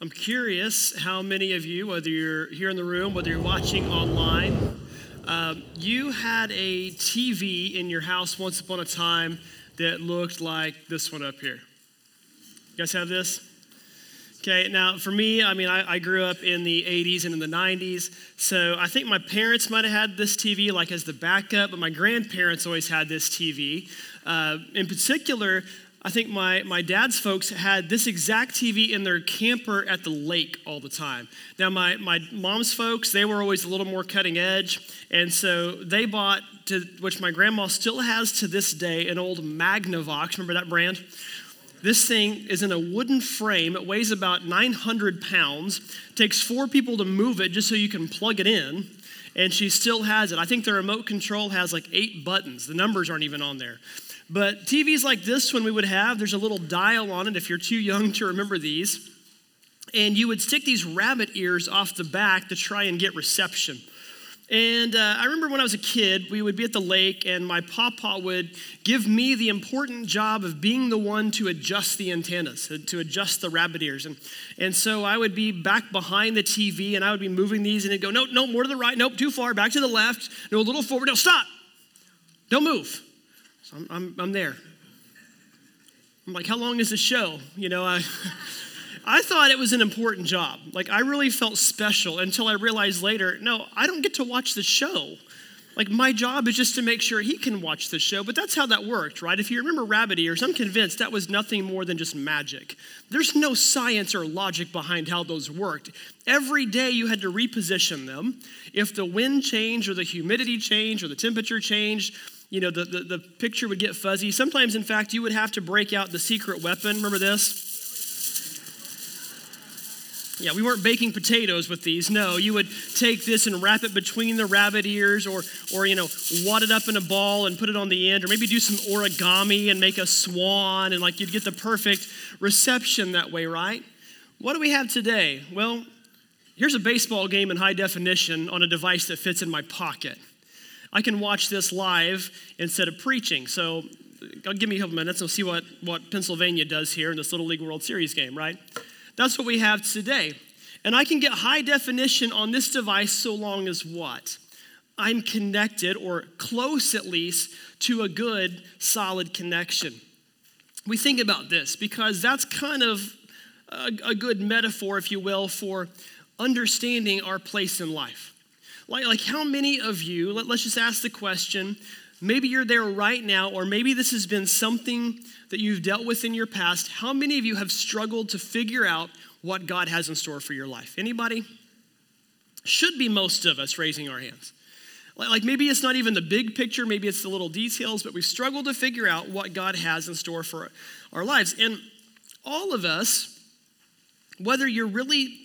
I'm curious how many of you, whether you're here in the room, whether you're watching online, you had a TV in your house once upon a time that looked like this one up here. You guys have this? Okay, now for me, I grew up in the 80s and in the 90s, so I think my parents might have had this TV like as the backup, but my grandparents always had this TV. In particular, I think my dad's folks had this exact TV in their camper at the lake all the time. Now, my mom's folks, they were always a little more cutting edge, and so they bought, which my grandma still has to this day, an old Magnavox. Remember that brand? This thing is in a wooden frame. It weighs about 900 pounds. It takes four people to move it just so you can plug it in, and she still has it. I think the remote control has like 8 buttons. The numbers aren't even on there. But TVs like this one we would have, there's a little dial on it if you're too young to remember these. And you would stick these rabbit ears off the back to try and get reception. And I remember when I was a kid, we would be at the lake and my papa would give me the important job of being the one to adjust the antennas, to adjust the rabbit ears. And so I would be back behind the TV and I would be moving these and he'd go, nope, more to the right, nope, too far, back to the left, no, a little forward, no, stop, don't move. So I'm there. I'm like, how long is the show? You know, I thought it was an important job. Like, I really felt special until I realized later, no, I don't get to watch the show. Like, my job is just to make sure he can watch the show, but that's how that worked, right? If you remember rabbit ears, I'm convinced that was nothing more than just magic. There's no science or logic behind how those worked. Every day you had to reposition them. If the wind changed or the humidity changed or the temperature changed, you know, the picture would get fuzzy. Sometimes, in fact, you would have to break out the secret weapon. Remember this? Yeah, we weren't baking potatoes with these. No, you would take this and wrap it between the rabbit ears or you know, wad it up in a ball and put it on the end. Or maybe do some origami and make a swan. And, like, you'd get the perfect reception that way, right? What do we have today? Well, here's a baseball game in high definition on a device that fits in my pocket. I can watch this live instead of preaching. So give me a couple minutes and we'll see what Pennsylvania does here in this Little League World Series game, right? That's what we have today. And I can get high definition on this device so long as what? I'm connected, or close at least, to a good, solid connection. We think about this because that's kind of a good metaphor, if you will, for understanding our place in life. Like how many of you, let's just ask the question, maybe you're there right now, or maybe this has been something that you've dealt with in your past. How many of you have struggled to figure out what God has in store for your life? Anybody? Should be most of us raising our hands. Like maybe it's not even the big picture, maybe it's the little details, but we've struggled to figure out what God has in store for our lives. And all of us, whether you're really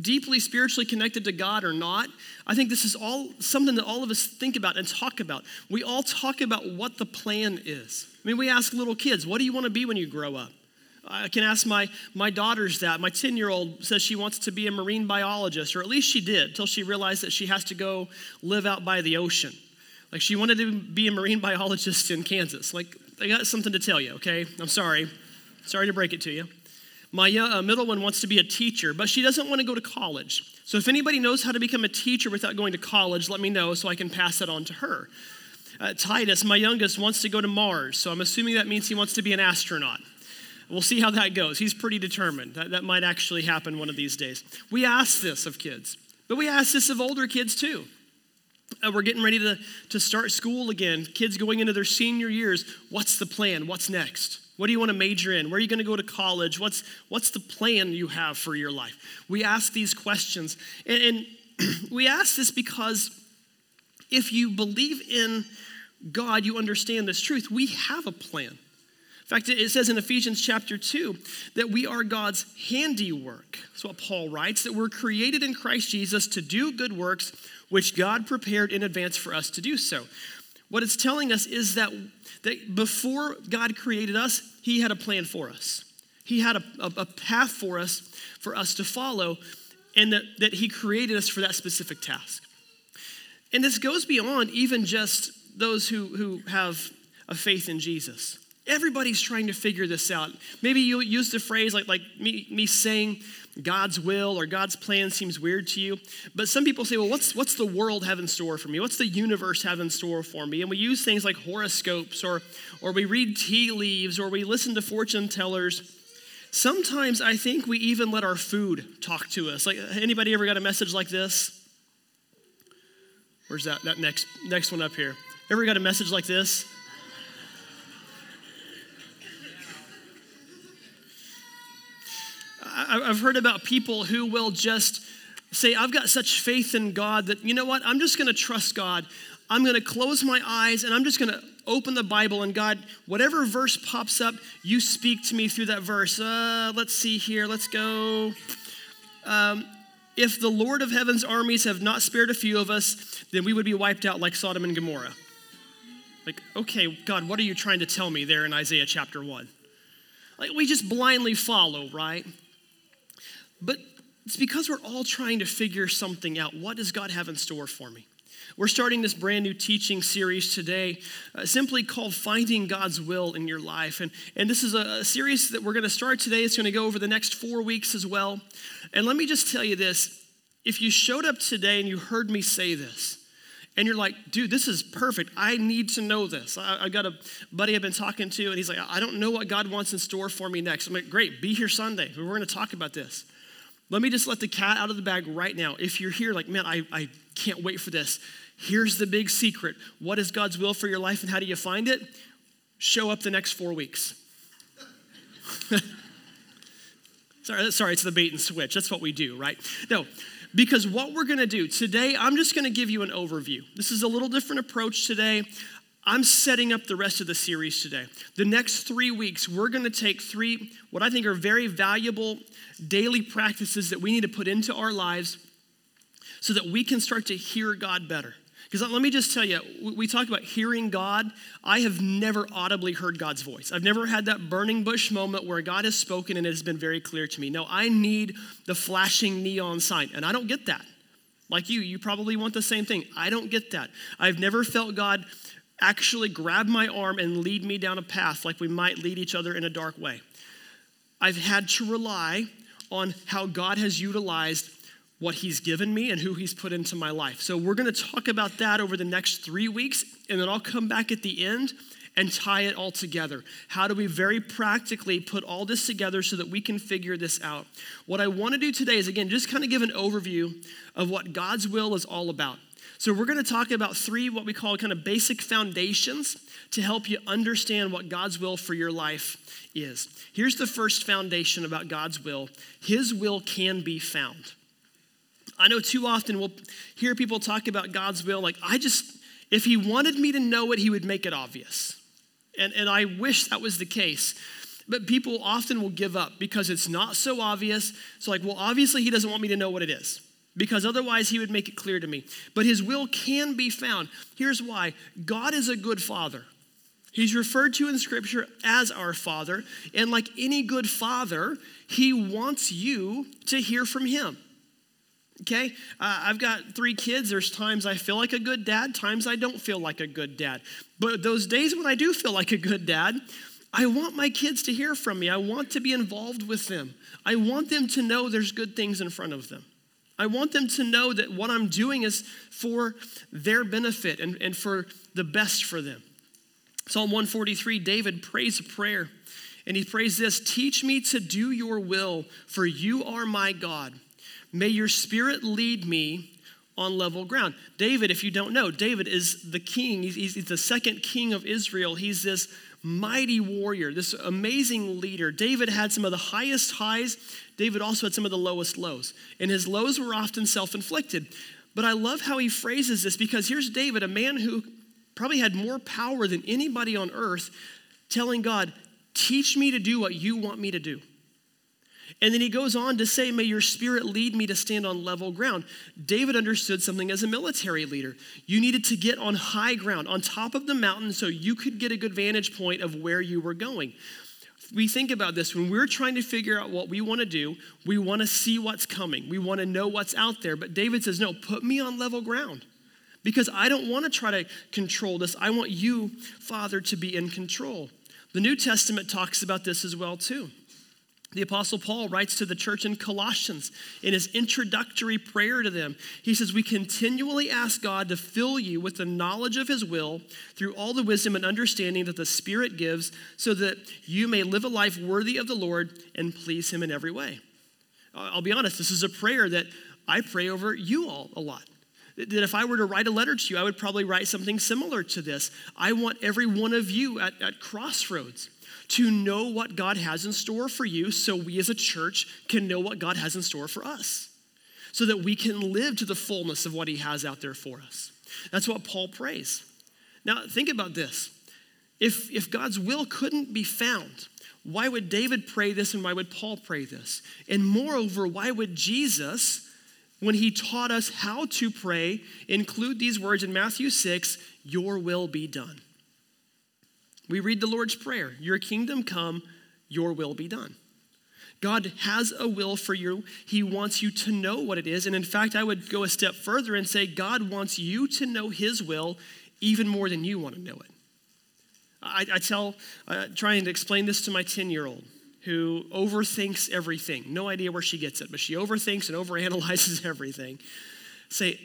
deeply spiritually connected to God or not, I think this is all something that all of us think about and talk about. We all talk about what the plan is. I mean, we ask little kids, what do you want to be when you grow up? I can ask my daughters that. My 10-year-old says she wants to be a marine biologist, or at least she did, until she realized that she has to go live out by the ocean. Like, she wanted to be a marine biologist in Kansas. Like, I got something to tell you, okay? I'm sorry. Sorry to break it to you. My middle one wants to be a teacher, but she doesn't want to go to college. So if anybody knows how to become a teacher without going to college, let me know so I can pass that on to her. Titus, my youngest, wants to go to Mars, so I'm assuming that means he wants to be an astronaut. We'll see how that goes. He's pretty determined. That might actually happen one of these days. We ask this of kids, but we ask this of older kids too. We're getting ready to start school again. Kids going into their senior years, what's the plan? What's next? What do you want to major in? Where are you going to go to college? What's the plan you have for your life? We ask these questions. And we ask this because if you believe in God, you understand this truth. We have a plan. In fact, it says in Ephesians chapter 2 that we are God's handiwork. That's what Paul writes, that we're created in Christ Jesus to do good works, which God prepared in advance for us to do so. What it's telling us is that before God created us, he had a plan for us. He had a path for us to follow, and that he created us for that specific task. And this goes beyond even just those who have a faith in Jesus. Everybody's trying to figure this out. Maybe you use the phrase like me saying God's will or God's plan seems weird to you. But some people say, well, what's the world have in store for me? What's the universe have in store for me? And we use things like horoscopes or we read tea leaves or we listen to fortune tellers. Sometimes I think we even let our food talk to us. Like, anybody ever got a message like this? Where's that next one up here? Ever got a message like this? I've heard about people who will just say, I've got such faith in God that, you know what, I'm just going to trust God. I'm going to close my eyes and I'm just going to open the Bible and God, whatever verse pops up, you speak to me through that verse. Let's see here. Let's go. If the Lord of heaven's armies have not spared a few of us, then we would be wiped out like Sodom and Gomorrah. Like, okay, God, what are you trying to tell me there in Isaiah chapter 1? Like, we just blindly follow, right? But it's because we're all trying to figure something out. What does God have in store for me? We're starting this brand new teaching series today, simply called Finding God's Will in Your Life. And this is a series that we're going to start today. It's going to go over the next 4 weeks as well. And let me just tell you this. If you showed up today and you heard me say this, and you're like, dude, this is perfect. I need to know this. I've got a buddy I've been talking to, and he's like, I don't know what God wants in store for me next. I'm like, great, be here Sunday. We're going to talk about this. Let me just let the cat out of the bag right now. If you're here like, man, I can't wait for this. Here's the big secret. What is God's will for your life and how do you find it? Show up the next 4 weeks. Sorry, it's the bait and switch. That's what we do, right? No, because what we're going to do today, I'm just going to give you an overview. This is a little different approach today. I'm setting up the rest of the series today. The next 3 weeks, we're going to take three, what I think are very valuable daily practices that we need to put into our lives so that we can start to hear God better. Because let me just tell you, we talk about hearing God. I have never audibly heard God's voice. I've never had that burning bush moment where God has spoken and it has been very clear to me. No, I need the flashing neon sign, and I don't get that. Like you probably want the same thing. I don't get that. I've never felt God actually grab my arm and lead me down a path like we might lead each other in a dark way. I've had to rely on how God has utilized what he's given me and who he's put into my life. So we're going to talk about that over the next 3 weeks, and then I'll come back at the end and tie it all together. How do we very practically put all this together so that we can figure this out? What I want to do today is, again, just kind of give an overview of what God's will is all about. So we're going to talk about three what we call kind of basic foundations to help you understand what God's will for your life is. Here's the first foundation about God's will. His will can be found. I know too often we'll hear people talk about God's will like, if he wanted me to know it, he would make it obvious. And I wish that was the case. But people often will give up because it's not so obvious. So like, well, obviously he doesn't want me to know what it is, because otherwise he would make it clear to me. But his will can be found. Here's why. God is a good father. He's referred to in Scripture as our father. And like any good father, he wants you to hear from him. Okay? I've got three kids. There's times I feel like a good dad, times I don't feel like a good dad. But those days when I do feel like a good dad, I want my kids to hear from me. I want to be involved with them. I want them to know there's good things in front of them. I want them to know that what I'm doing is for their benefit and for the best for them. Psalm 143, David prays a prayer, and he prays this: teach me to do your will, for you are my God. May your spirit lead me on level ground. David, if you don't know, David is the king. He's the second king of Israel. He's this mighty warrior, this amazing leader. David had some of the highest highs. David also had some of the lowest lows. And his lows were often self-inflicted. But I love how he phrases this, because here's David, a man who probably had more power than anybody on earth, telling God, teach me to do what you want me to do. And then he goes on to say, may your spirit lead me to stand on level ground. David understood something as a military leader. You needed to get on high ground, on top of the mountain, so you could get a good vantage point of where you were going. We think about this. When we're trying to figure out what we want to do, we want to see what's coming. We want to know what's out there. But David says, no, put me on level ground, because I don't want to try to control this. I want you, Father, to be in control. The New Testament talks about this as well too. The Apostle Paul writes to the church in Colossians in his introductory prayer to them. He says, we continually ask God to fill you with the knowledge of his will through all the wisdom and understanding that the Spirit gives so that you may live a life worthy of the Lord and please him in every way. I'll be honest, this is a prayer that I pray over you all a lot. That if I were to write a letter to you, I would probably write something similar to this. I want every one of you at Crossroads to know what God has in store for you so we as a church can know what God has in store for us, so that we can live to the fullness of what he has out there for us. That's what Paul prays. Now, think about this. If God's will couldn't be found, why would David pray this and why would Paul pray this? And moreover, why would Jesus, when he taught us how to pray, include these words in Matthew 6, your will be done? We read the Lord's Prayer, your kingdom come, your will be done. God has a will for you. He wants you to know what it is. And in fact, I would go a step further and say God wants you to know his will even more than you want to know it. I trying to explain this to my 10-year-old who overthinks everything. No idea where she gets it, but she overthinks and overanalyzes everything. Say,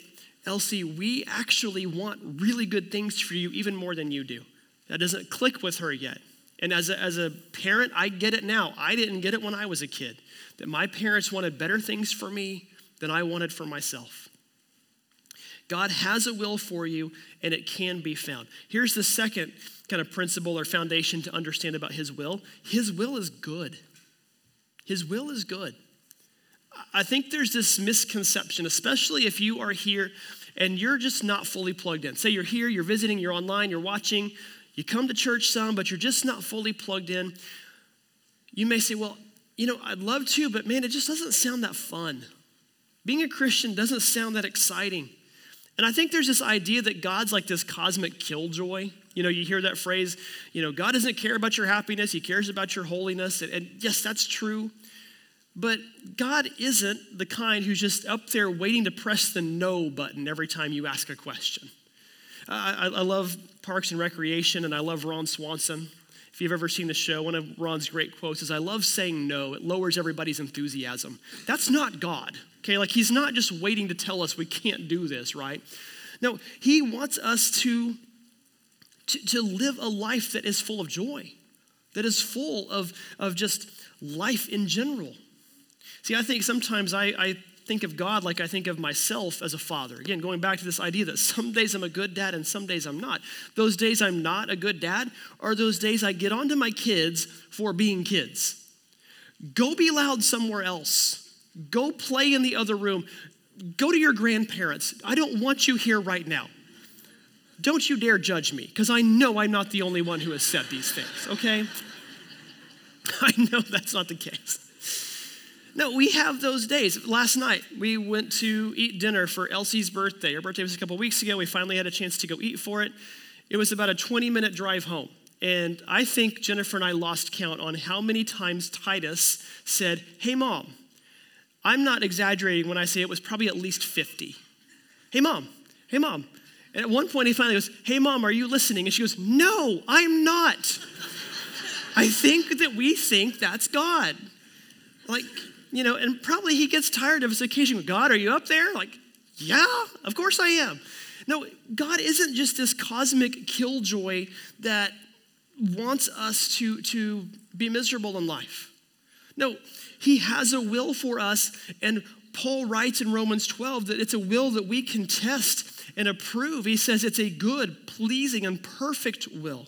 Elsie, we actually want really good things for you even more than you do. That doesn't click with her yet. And as a parent, I get it now. I didn't get it when I was a kid, that my parents wanted better things for me than I wanted for myself. God has a will for you, and it can be found. Here's the second kind of principle or foundation to understand about his will. His will is good. His will is good. I think there's this misconception, especially if you are here and you're just not fully plugged in. Say you're here, you're visiting, you're online, you're watching. You come to church some, but you're just not fully plugged in. You may say, well, I'd love to, but man, it just doesn't sound that fun. Being a Christian doesn't sound that exciting. And I think there's this idea that God's like this cosmic killjoy. You hear that phrase, God doesn't care about your happiness. He cares about your holiness. And yes, that's true. But God isn't the kind who's just up there waiting to press the no button every time you ask a question. I love Parks and Recreation, and I love Ron Swanson. If you've ever seen the show, one of Ron's great quotes is, I love saying no. It lowers everybody's enthusiasm. That's not God, okay? Like, he's not just waiting to tell us we can't do this, right? No, he wants us to live a life that is full of joy, that is full of just life in general. See, I think sometimes I think of God like I think of myself as a father. Again, going back to this idea that some days I'm a good dad and some days I'm not. Those days I'm not a good dad are those days I get onto my kids for being kids. Go be loud somewhere else. Go play in the other room. Go to your grandparents. I don't want you here right now. Don't you dare judge me, because I know I'm not the only one who has said these things, okay? I know that's not the case. No, we have those days. Last night, we went to eat dinner for Elsie's birthday. Her birthday was a couple weeks ago. We finally had a chance to go eat for it. It was about a 20-minute drive home. And I think Jennifer and I lost count on how many times Titus said, hey, Mom. I'm not exaggerating when I say it was probably at least 50. Hey, Mom. Hey, Mom. And at one point, he finally goes, hey, Mom, are you listening? And she goes, no, I'm not. I think that we think that's God. Like, and probably he gets tired of his occasion. God, are you up there? Like, yeah, of course I am. No, God isn't just this cosmic killjoy that wants us to be miserable in life. No, he has a will for us. And Paul writes in Romans 12 that it's a will that we can test and approve. He says it's a good, pleasing, and perfect will.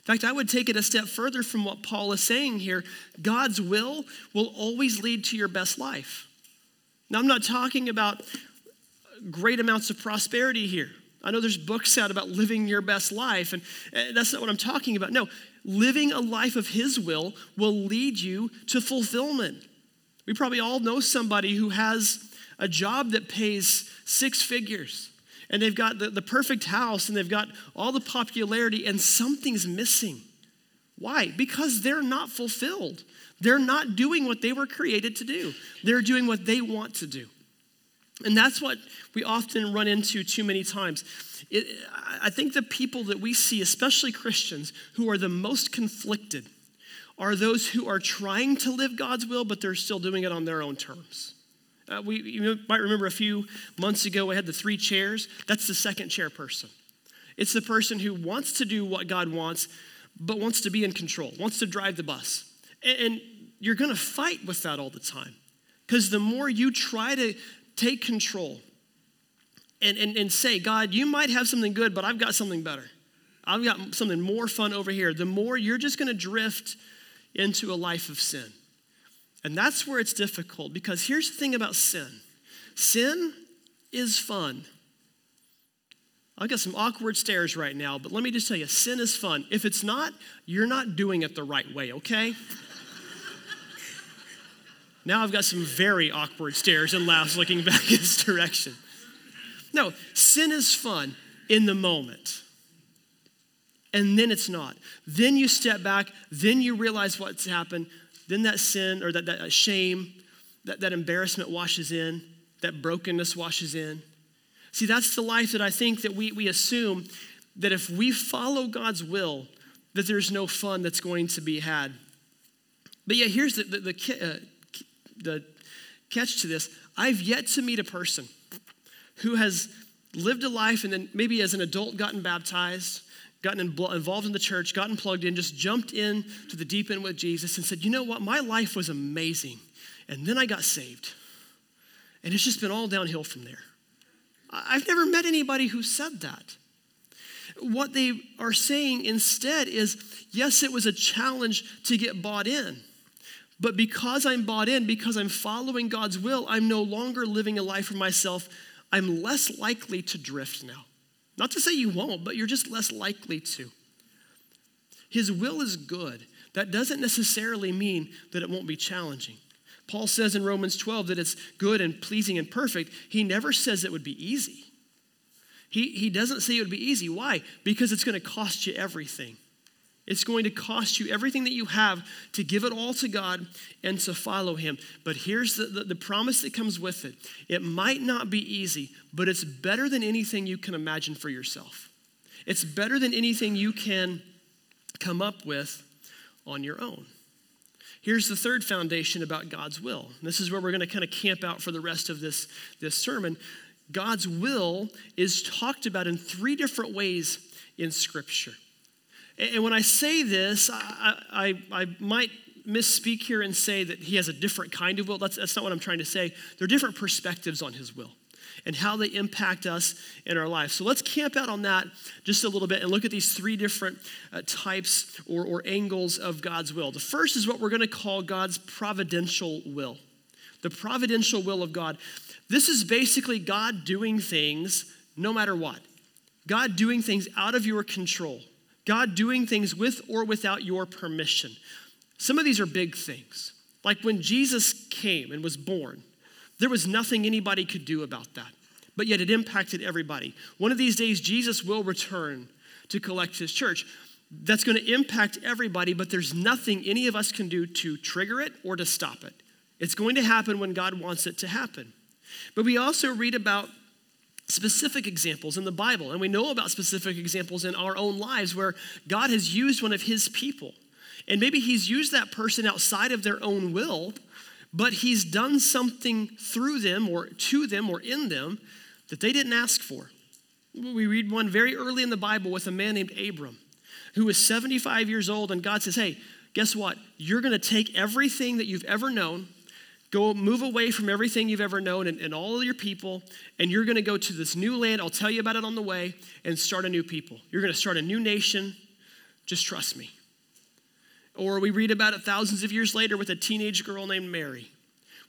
In fact, I would take it a step further from what Paul is saying here. God's will always lead to your best life. Now, I'm not talking about great amounts of prosperity here. I know there's books out about living your best life, and that's not what I'm talking about. No, living a life of his will lead you to fulfillment. We probably all know somebody who has a job that pays 6 figures. And they've got the perfect house, and they've got all the popularity, and something's missing. Why? Because they're not fulfilled. They're not doing what they were created to do. They're doing what they want to do. And that's what we often run into too many times. I think the people that we see, especially Christians, who are the most conflicted are those who are trying to live God's will, but they're still doing it on their own terms. You might remember a few months ago, we had the 3 chairs. That's the second chair person. It's the person who wants to do what God wants, but wants to be in control, wants to drive the bus. And you're going to fight with that all the time, because the more you try to take control and say, God, you might have something good, but I've got something better. I've got something more fun over here. The more you're just going to drift into a life of sin. And that's where it's difficult, because here's the thing about sin. Sin is fun. I've got some awkward stares right now, but let me just tell you, sin is fun. If it's not, you're not doing it the right way, okay? Now I've got some very awkward stares and laughs looking back in this direction. No, sin is fun in the moment. And then it's not. Then you step back, then you realize what's happened, then that sin or that shame, that embarrassment washes in, that brokenness washes in. See, that's the life that I think that we assume that if we follow God's will, that there's no fun that's going to be had. But yeah, here's the catch to this. I've yet to meet a person who has lived a life and then maybe as an adult gotten baptized, gotten involved in the church, gotten plugged in, just jumped in to the deep end with Jesus and said, you know what, my life was amazing. And then I got saved. And it's just been all downhill from there. I've never met anybody who said that. What they are saying instead is, yes, it was a challenge to get bought in. But because I'm bought in, because I'm following God's will, I'm no longer living a life for myself. I'm less likely to drift now. Not to say you won't, but you're just less likely to. His will is good. That doesn't necessarily mean that it won't be challenging. Paul says in Romans 12 that it's good and pleasing and perfect. He never says it would be easy. He doesn't say it would be easy. Why? Because it's going to cost you everything. It's going to cost you everything that you have to give it all to God and to follow him. But here's the promise that comes with it. It might not be easy, but it's better than anything you can imagine for yourself. It's better than anything you can come up with on your own. Here's the third foundation about God's will. And this is where we're going to kind of camp out for the rest of this sermon. God's will is talked about in 3 different ways in Scripture. And when I say this, I might misspeak here and say that he has a different kind of will. That's not what I'm trying to say. There are different perspectives on his will and how they impact us in our life. So let's camp out on that just a little bit and look at these 3 different types or angles of God's will. The first is what we're going to call God's providential will, the providential will of God. This is basically God doing things no matter what, God doing things out of your control. God doing things with or without your permission. Some of these are big things. Like when Jesus came and was born, there was nothing anybody could do about that. But yet it impacted everybody. One of these days, Jesus will return to collect his church. That's going to impact everybody, but there's nothing any of us can do to trigger it or to stop it. It's going to happen when God wants it to happen. But we also read about specific examples in the Bible, and we know about specific examples in our own lives where God has used one of his people. And maybe he's used that person outside of their own will, but he's done something through them or to them or in them that they didn't ask for. We read one very early in the Bible with a man named Abram, who was 75 years old, and God says, hey, guess what? You're going to take everything that you've ever known, go move away from everything you've ever known and all of your people, and you're going to go to this new land. I'll tell you about it on the way, and start a new people. You're going to start a new nation. Just trust me. Or we read about it thousands of years later with a teenage girl named Mary,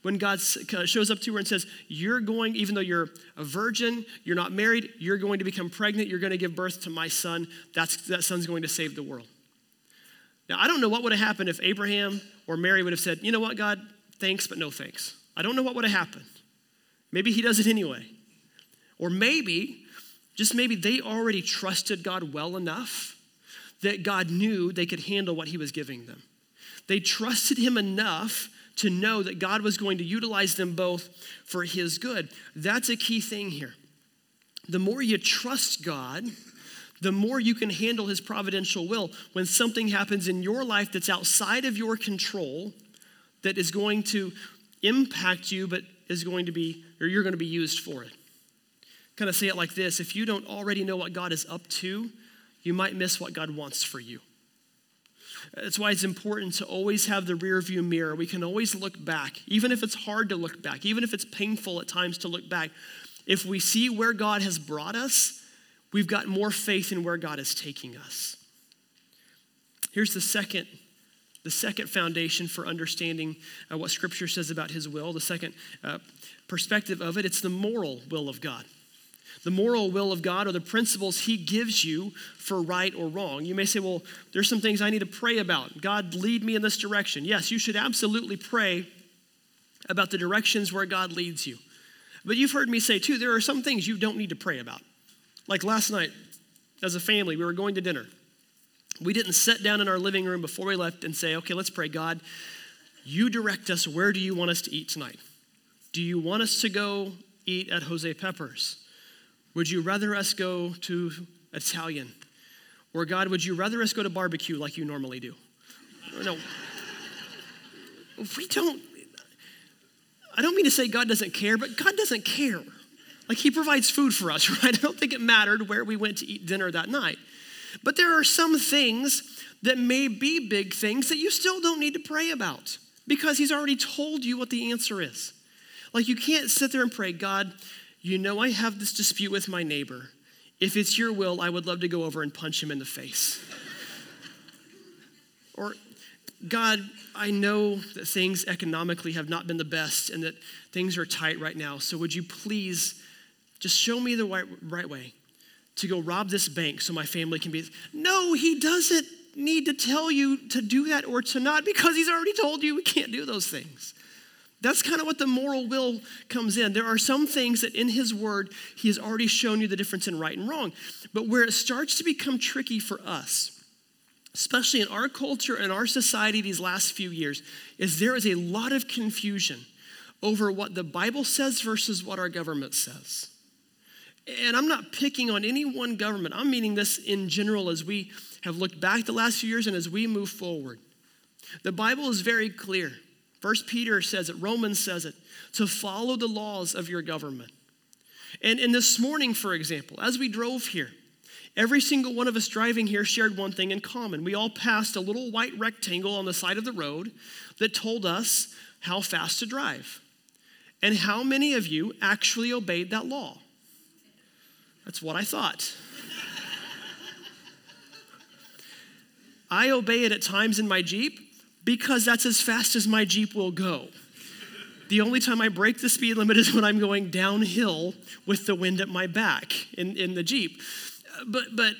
when God shows up to her and says, you're going, even though you're a virgin, you're not married, you're going to become pregnant, you're going to give birth to my son. That son's going to save the world. Now, I don't know what would have happened if Abraham or Mary would have said, you know what, God, thanks, but no thanks. I don't know what would have happened. Maybe he does it anyway. Or maybe, just maybe they already trusted God well enough that God knew they could handle what he was giving them. They trusted him enough to know that God was going to utilize them both for his good. That's a key thing here. The more you trust God, the more you can handle his providential will. When something happens in your life that's outside of your control, that is going to impact you, but is going to be, or you're going to be used for it. Kind of say it like this: if you don't already know what God is up to, you might miss what God wants for you. That's why it's important to always have the rearview mirror. We can always look back, even if it's hard to look back, even if it's painful at times to look back. If we see where God has brought us, we've got more faith in where God is taking us. Here's the second foundation for understanding what Scripture says about his will, the second perspective of it. It's the moral will of God. The moral will of God are the principles he gives you for right or wrong. You may say, well, there's some things I need to pray about. God, lead me in this direction. Yes, you should absolutely pray about the directions where God leads you. But you've heard me say, too, there are some things you don't need to pray about. Like last night, as a family, we were going to dinner. We didn't sit down in our living room before we left and say, okay, let's pray. God, you direct us. Where do you want us to eat tonight? Do you want us to go eat at Jose Pepper's? Would you rather us go to Italian? Or God, would you rather us go to barbecue like you normally do? No. I don't mean to say God doesn't care, but God doesn't care. Like, he provides food for us, right? I don't think it mattered where we went to eat dinner that night. But there are some things that may be big things that you still don't need to pray about because he's already told you what the answer is. Like, you can't sit there and pray, God, you know I have this dispute with my neighbor. If it's your will, I would love to go over and punch him in the face. Or, God, I know that things economically have not been the best and that things are tight right now, so would you please just show me the right way to go rob this bank so my family can be... No, he doesn't need to tell you to do that or to not because he's already told you we can't do those things. That's kind of what the moral will comes in. There are some things that in his word, he has already shown you the difference in right and wrong. But where it starts to become tricky for us, especially in our culture and our society these last few years, is there is a lot of confusion over what the Bible says versus what our government says. And I'm not picking on any one government. I'm meaning this in general as we have looked back the last few years and as we move forward. The Bible is very clear. 1 Peter says it, Romans says it, to follow the laws of your government. And this morning, for example, as we drove here, every single one of us driving here shared one thing in common. We all passed a little white rectangle on the side of the road that told us how fast to drive. And how many of you actually obeyed that law? That's what I thought. I obey it at times in my Jeep because that's as fast as my Jeep will go. The only time I break the speed limit is when I'm going downhill with the wind at my back in the Jeep. But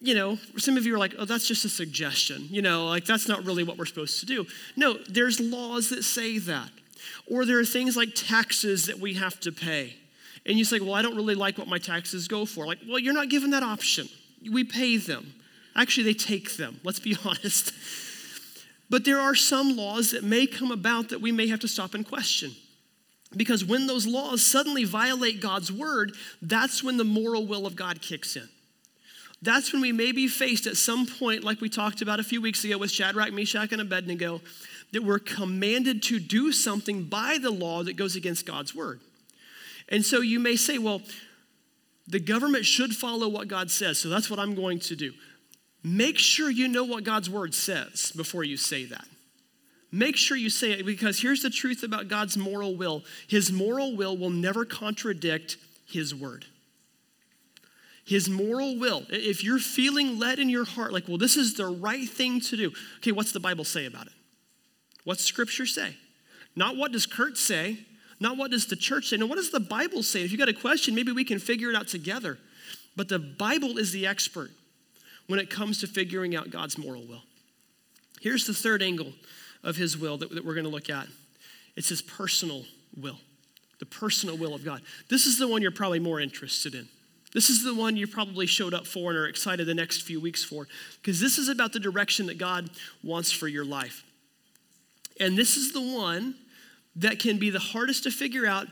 you know, some of you are like, oh, that's just a suggestion. You know, like, that's not really what we're supposed to do. No, there's laws that say that. Or there are things like taxes that we have to pay. And you say, well, I don't really like what my taxes go for. Like, well, you're not given that option. We pay them. Actually, they take them. Let's be honest. But there are some laws that may come about that we may have to stop and question. Because when those laws suddenly violate God's word, that's when the moral will of God kicks in. That's when we may be faced at some point, like we talked about a few weeks ago with Shadrach, Meshach, and Abednego, that we're commanded to do something by the law that goes against God's word. And so you may say, well, the government should follow what God says, so that's what I'm going to do. Make sure you know what God's word says before you say that. Make sure you say it, because here's the truth about God's moral will. His moral will never contradict his word. His moral will, if you're feeling led in your heart, like, well, this is the right thing to do. Okay, what's the Bible say about it? What's Scripture say? Not what does Kurt say, not what does the church say. No, what does the Bible say? If you got a question, maybe we can figure it out together. But the Bible is the expert when it comes to figuring out God's moral will. Here's the third angle of his will that we're going to look at. It's his personal will, the personal will of God. This is the one you're probably more interested in. This is the one you probably showed up for and are excited the next few weeks for, because this is about the direction that God wants for your life. And this is the one that can be the hardest to figure out,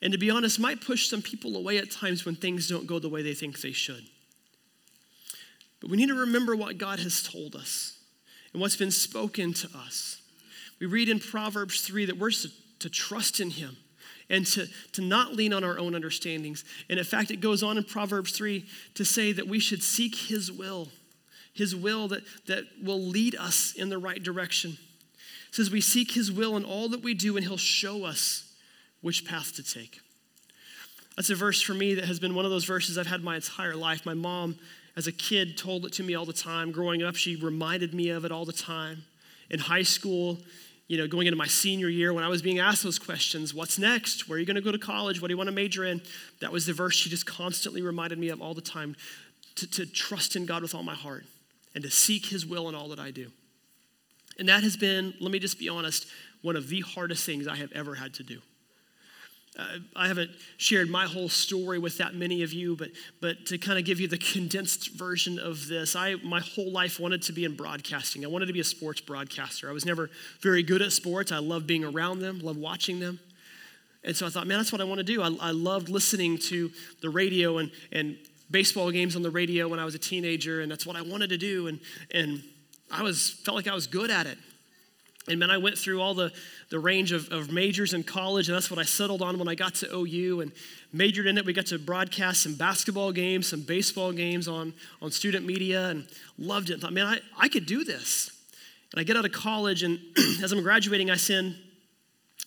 and to be honest, might push some people away at times when things don't go the way they think they should. But we need to remember what God has told us and what's been spoken to us. We read in Proverbs 3 that we're to trust in him and to not lean on our own understandings. And in fact, it goes on in Proverbs 3 to say that we should seek his will that will lead us in the right direction. It says we seek his will in all that we do, and he'll show us which path to take. That's a verse for me that has been one of those verses I've had my entire life. My mom, as a kid, told it to me all the time. Growing up, she reminded me of it all the time. In high school, going into my senior year, when I was being asked those questions, what's next? Where are you going to go to college? What do you want to major in? That was the verse she just constantly reminded me of all the time, to trust in God with all my heart and to seek his will in all that I do. And that has been, let me just be honest, one of the hardest things I have ever had to do. I haven't shared my whole story with that many of you, but to kind of give you the condensed version of this, my whole life wanted to be in broadcasting. I wanted to be a sports broadcaster. I was never very good at sports. I loved being around them, loved watching them. And so I thought, man, that's what I want to do. I loved listening to the radio and baseball games on the radio when I was a teenager, and that's what I wanted to do. And I felt like I was good at it. And man, I went through all the range of majors in college, and that's what I settled on when I got to OU and majored in it. We got to broadcast some basketball games, some baseball games on student media, and loved it. I thought, man, I could do this. And I get out of college, and as I'm graduating, I send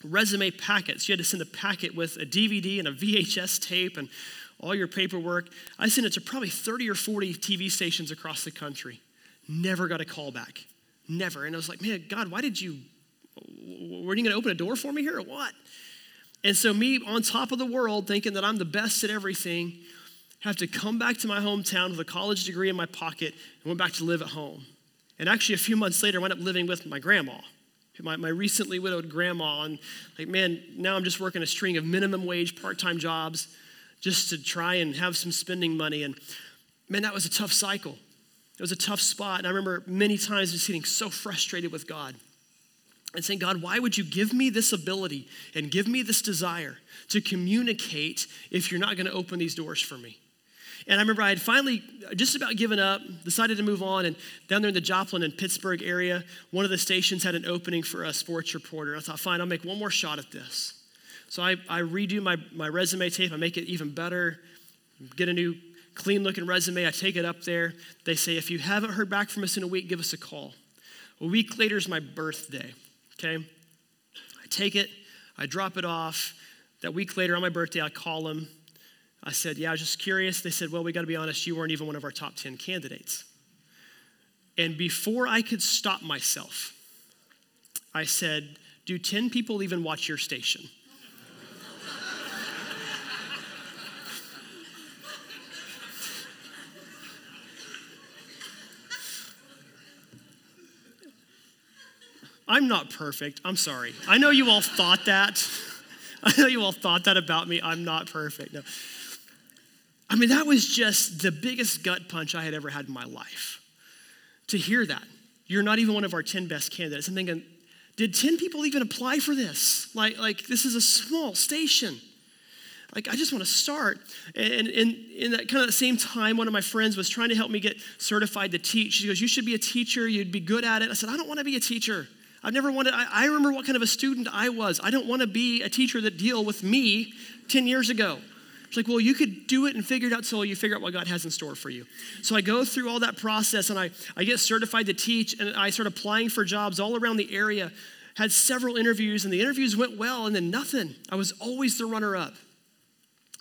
resume packets. You had to send a packet with a DVD and a VHS tape and all your paperwork. I sent it to probably 30 or 40 TV stations across the country. Never got a call back. Never. And I was like, man, God, were you going to open a door for me here or what? And so me on top of the world thinking that I'm the best at everything, have to come back to my hometown with a college degree in my pocket and went back to live at home. And actually a few months later, I went up living with my grandma, my recently widowed grandma. And like, man, now I'm just working a string of minimum wage part-time jobs just to try and have some spending money. And man, that was a tough cycle. It was a tough spot, and I remember many times just getting so frustrated with God and saying, God, why would you give me this ability and give me this desire to communicate if you're not going to open these doors for me? And I remember I had finally just about given up, decided to move on, and down there in the Joplin and Pittsburgh area, one of the stations had an opening for a sports reporter. I thought, fine, I'll make one more shot at this. So I redo my resume tape. I make it even better, get a new clean-looking resume. I take it up there. They say, if you haven't heard back from us in a week, give us a call. A week later is my birthday, okay? I take it. I drop it off. That week later on my birthday, I call them. I said, yeah, I was just curious. They said, well, we got to be honest. You weren't even one of our top 10 candidates. And before I could stop myself, I said, do 10 people even watch your station? I'm not perfect. I'm sorry. I know you all thought that. I know you all thought that about me. I'm not perfect. No. I mean, that was just the biggest gut punch I had ever had in my life. To hear that. You're not even one of our 10 best candidates. I'm thinking, did 10 people even apply for this? Like this is a small station. Like, I just want to start. And in that kind of same time, one of my friends was trying to help me get certified to teach. She goes, you should be a teacher. You'd be good at it. I said, I don't want to be a teacher. I remember what kind of a student I was. I don't want to be a teacher that deal with me 10 years ago. She's like, well, you could do it and figure it out until you figure out what God has in store for you. So I go through all that process, and I get certified to teach, and I start applying for jobs all around the area, had several interviews, and the interviews went well, and then nothing. I was always the runner-up.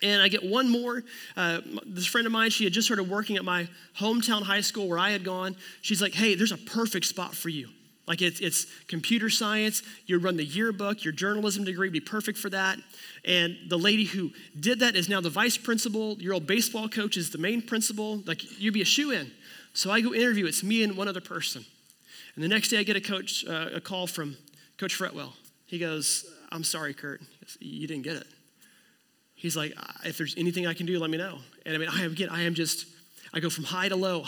And I get one more. This friend of mine, she had just started working at my hometown high school where I had gone. She's like, hey, there's a perfect spot for you. Like it's computer science, you run the yearbook, your journalism degree would be perfect for that. And the lady who did that is now the vice principal, your old baseball coach is the main principal, like you'd be a shoo-in. So I go interview, it's me and one other person. And the next day I get a call from Coach Fretwell. He goes, I'm sorry, Kurt, you didn't get it. He's like, if there's anything I can do, let me know. And I mean, I go from high to low.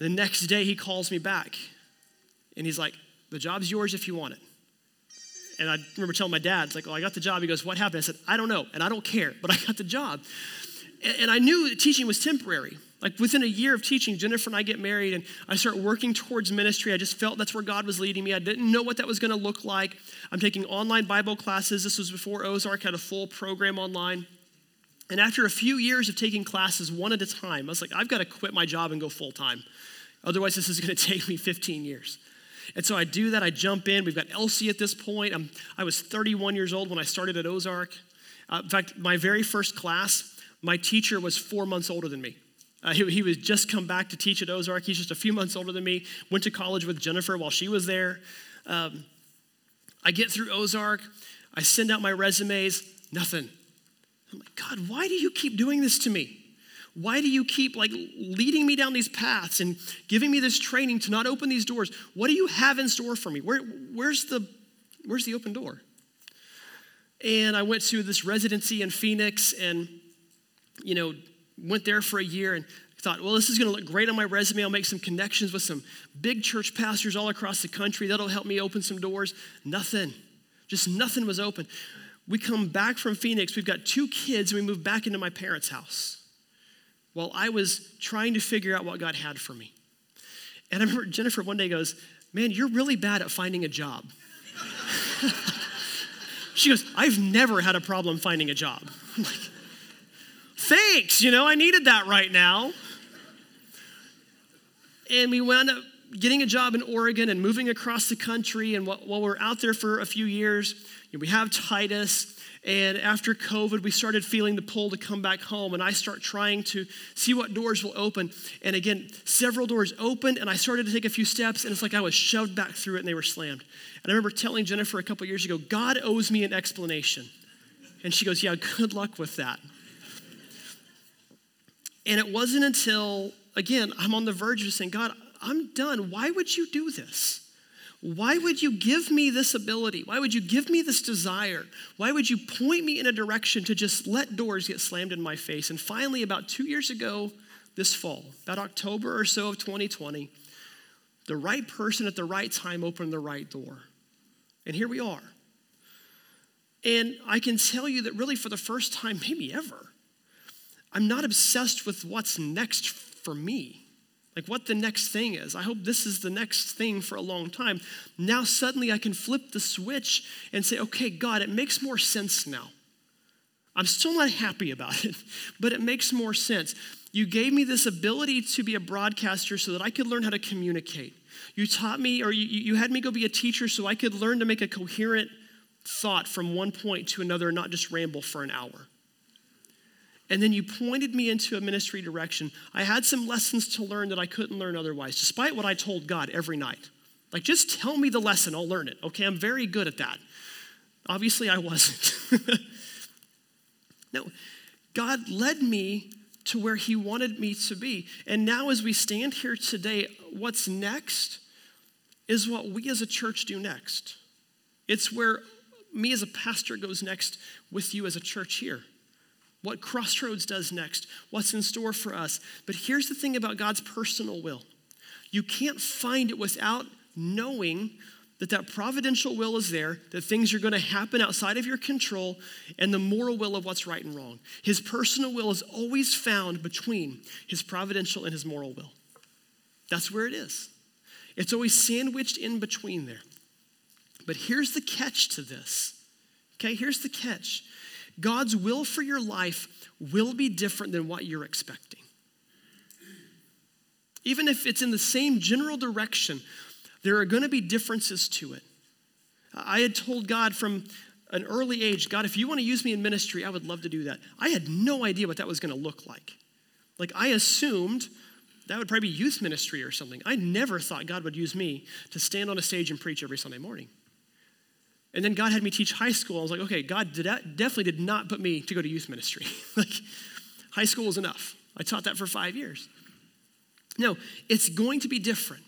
The next day he calls me back. And he's like, The job's yours if you want it. And I remember telling my dad, it's like, well, I got the job. He goes, what happened? I said, I don't know, and I don't care, but I got the job. And I knew that teaching was temporary. Like within a year of teaching, Jennifer and I get married and I start working towards ministry. I just felt that's where God was leading me. I didn't know what that was going to look like. I'm taking online Bible classes. This was before Ozark had a full program online. And after a few years of taking classes one at a time, I was like, I've got to quit my job and go full time. Otherwise, this is going to take me 15 years. And so I do that. I jump in. We've got Elsie at this point. I was 31 years old when I started at Ozark. In fact, my very first class, my teacher was 4 months older than me. He was just come back to teach at Ozark. He's just a few months older than me. Went to college with Jennifer while she was there. I get through Ozark. I send out my resumes. Nothing. I'm like, God, why do you keep doing this to me? Why do you keep leading me down these paths and giving me this training to not open these doors? What do you have in store for me? Where's the open door? And I went to this residency in Phoenix and, went there for a year and thought, well, this is going to look great on my resume. I'll make some connections with some big church pastors all across the country. That'll help me open some doors. Nothing. Just nothing was open. We come back from Phoenix. We've got two kids, and we move back into my parents' house while I was trying to figure out what God had for me. And I remember Jennifer one day goes, man, you're really bad at finding a job. She goes, I've never had a problem finding a job. I'm like, thanks, I needed that right now. And we wound up getting a job in Oregon and moving across the country. And while we were out there for a few years, we have Titus. And after COVID, we started feeling the pull to come back home. And I start trying to see what doors will open. And again, several doors opened. And I started to take a few steps. And it's like I was shoved back through it and they were slammed. And I remember telling Jennifer a couple years ago, God owes me an explanation. And she goes, yeah, good luck with that. And it wasn't until, again, I'm on the verge of saying, God, I'm done. Why would you do this? Why would you give me this ability? Why would you give me this desire? Why would you point me in a direction to just let doors get slammed in my face? And finally, about 2 years ago this fall, about October or so of 2020, the right person at the right time opened the right door. And here we are. And I can tell you that really for the first time, maybe ever, I'm not obsessed with what's next for me, like what the next thing is. I hope this is the next thing for a long time. Now suddenly I can flip the switch and say, okay, God, it makes more sense now. I'm still not happy about it, but it makes more sense. You gave me this ability to be a broadcaster so that I could learn how to communicate. You taught me, or you had me go be a teacher so I could learn to make a coherent thought from one point to another and not just ramble for an hour. And then you pointed me into a ministry direction. I had some lessons to learn that I couldn't learn otherwise, despite what I told God every night. Like, just tell me the lesson, I'll learn it. Okay, I'm very good at that. Obviously, I wasn't. No, God led me to where he wanted me to be. And now as we stand here today, what's next is what we as a church do next. It's where me as a pastor goes next with you as a church here. What Crossroads does next, what's in store for us. But here's the thing about God's personal will. You can't find it without knowing that providential will is there, that things are going to happen outside of your control, and the moral will of what's right and wrong. His personal will is always found between his providential and his moral will. That's where it is. It's always sandwiched in between there. But here's the catch to this. Okay, here's the catch. God's will for your life will be different than what you're expecting. Even if it's in the same general direction, there are going to be differences to it. I had told God from an early age, God, if you want to use me in ministry, I would love to do that. I had no idea what that was going to look like. Like, I assumed that would probably be youth ministry or something. I never thought God would use me to stand on a stage and preach every Sunday morning. And then God had me teach high school. I was like, okay, God definitely did not put me to go to youth ministry. High school is enough. I taught that for 5 years. No, it's going to be different.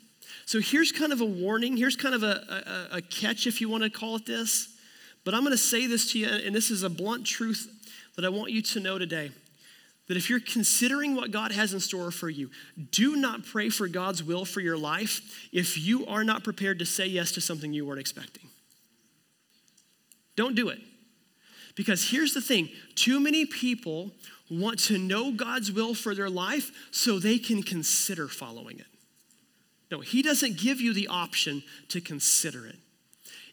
So here's kind of a warning. Here's kind of a catch, if you want to call it this. But I'm going to say this to you, and this is a blunt truth that I want you to know today. that if you're considering what God has in store for you, do not pray for God's will for your life if you are not prepared to say yes to something you weren't expecting. Don't do it. Because here's the thing, too many people want to know God's will for their life so they can consider following it. No, he doesn't give you the option to consider it.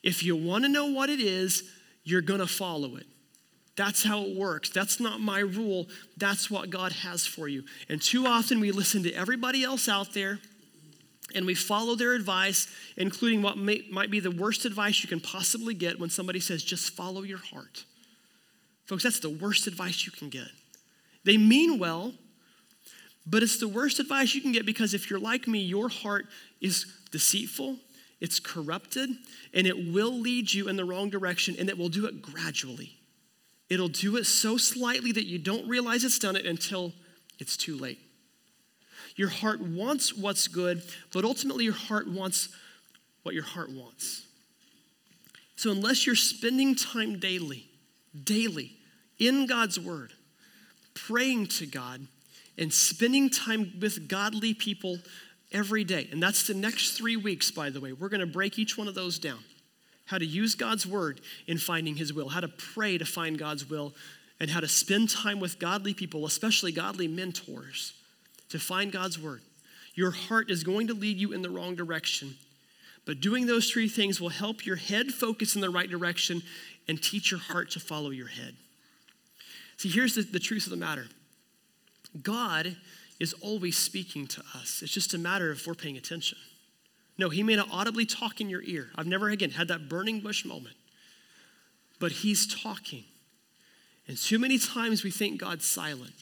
If you want to know what it is, you're going to follow it. That's how it works. That's not my rule. That's what God has for you. And too often we listen to everybody else out there and we follow their advice, including what might be the worst advice you can possibly get when somebody says, just follow your heart. Folks, that's the worst advice you can get. They mean well, but it's the worst advice you can get because if you're like me, your heart is deceitful, it's corrupted, and it will lead you in the wrong direction, and it will do it gradually. It'll do it so slightly that you don't realize it's done it until it's too late. Your heart wants what's good, but ultimately your heart wants what your heart wants. So unless you're spending time daily, in God's word, praying to God, and spending time with godly people every day. And that's the next 3 weeks, by the way. We're going to break each one of those down. How to use God's word in finding his will, how to pray to find God's will, and how to spend time with godly people, especially godly mentors, to find God's word. Your heart is going to lead you in the wrong direction, but doing those three things will help your head focus in the right direction and teach your heart to follow your head. See, here's the truth of the matter. God is always speaking to us. It's just a matter of if we're paying attention. No, he may not audibly talk in your ear. I've never, again, had that burning bush moment. But he's talking. And too many times we think God's silent.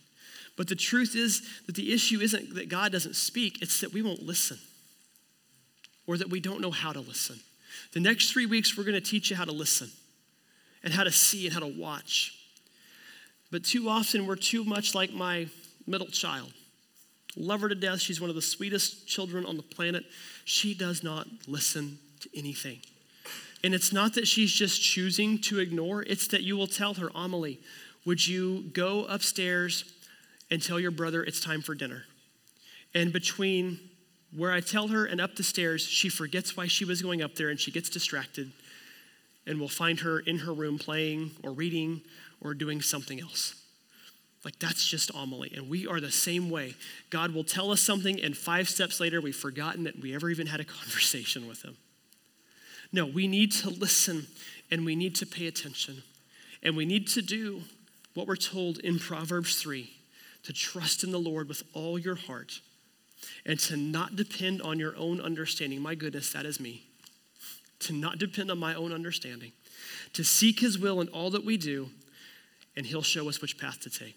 But the truth is that the issue isn't that God doesn't speak. It's that we won't listen or that we don't know how to listen. The next 3 weeks, we're going to teach you how to listen and how to see and how to watch. But too often, we're too much like my middle child. Love her to death. She's one of the sweetest children on the planet. She does not listen to anything. And it's not that she's just choosing to ignore. It's that you will tell her, Amelie, would you go upstairs and tell your brother it's time for dinner? And between where I tell her and up the stairs, she forgets why she was going up there and she gets distracted and we'll find her in her room playing or reading or doing something else. Like, that's just Amelie, and we are the same way. God will tell us something, and 5 steps later, we've forgotten that we ever even had a conversation with him. No, we need to listen, and we need to pay attention, and we need to do what we're told in Proverbs 3, to trust in the Lord with all your heart and to not depend on your own understanding. My goodness, that is me. To not depend on my own understanding, to seek his will in all that we do, and he'll show us which path to take.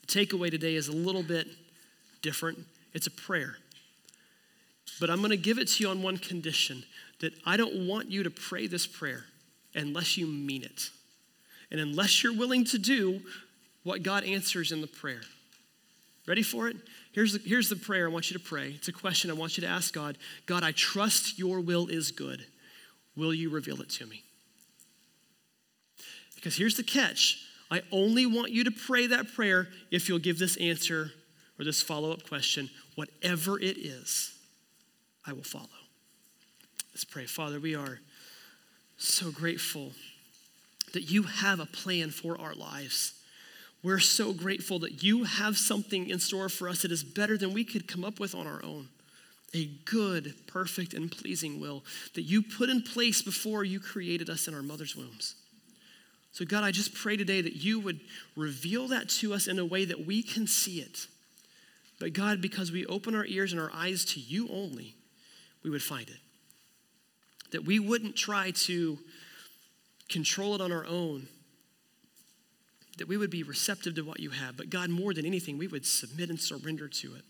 The takeaway today is a little bit different. It's a prayer. But I'm going to give it to you on one condition, that I don't want you to pray this prayer unless you mean it. And unless you're willing to do what God answers in the prayer. Ready for it? Here's the prayer I want you to pray. It's a question I want you to ask God. God, I trust your will is good. Will you reveal it to me? Because here's the catch. I only want you to pray that prayer if you'll give this answer or this follow-up question. Whatever it is, I will follow. Let's pray. Father, we are so grateful that you have a plan for our lives. We're so grateful that you have something in store for us that is better than we could come up with on our own. A good, perfect, and pleasing will that you put in place before you created us in our mother's wombs. So God, I just pray today that you would reveal that to us in a way that we can see it. But God, because we open our ears and our eyes to you only, we would find it. That we wouldn't try to control it on our own. That we would be receptive to what you have. But God, more than anything, we would submit and surrender to it.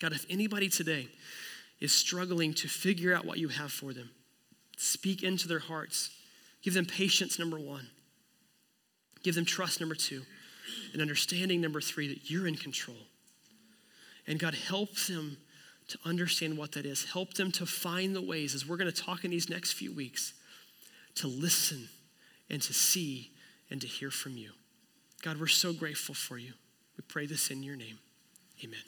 God, if anybody today is struggling to figure out what you have for them, speak into their hearts. Give them patience, number 1. Give them trust, number 2. And understanding, number 3, that you're in control. And God, help them to understand what that is. Help them to find the ways, as we're going to talk in these next few weeks, to listen and to see and to hear from you. God, we're so grateful for you. We pray this in your name. Amen.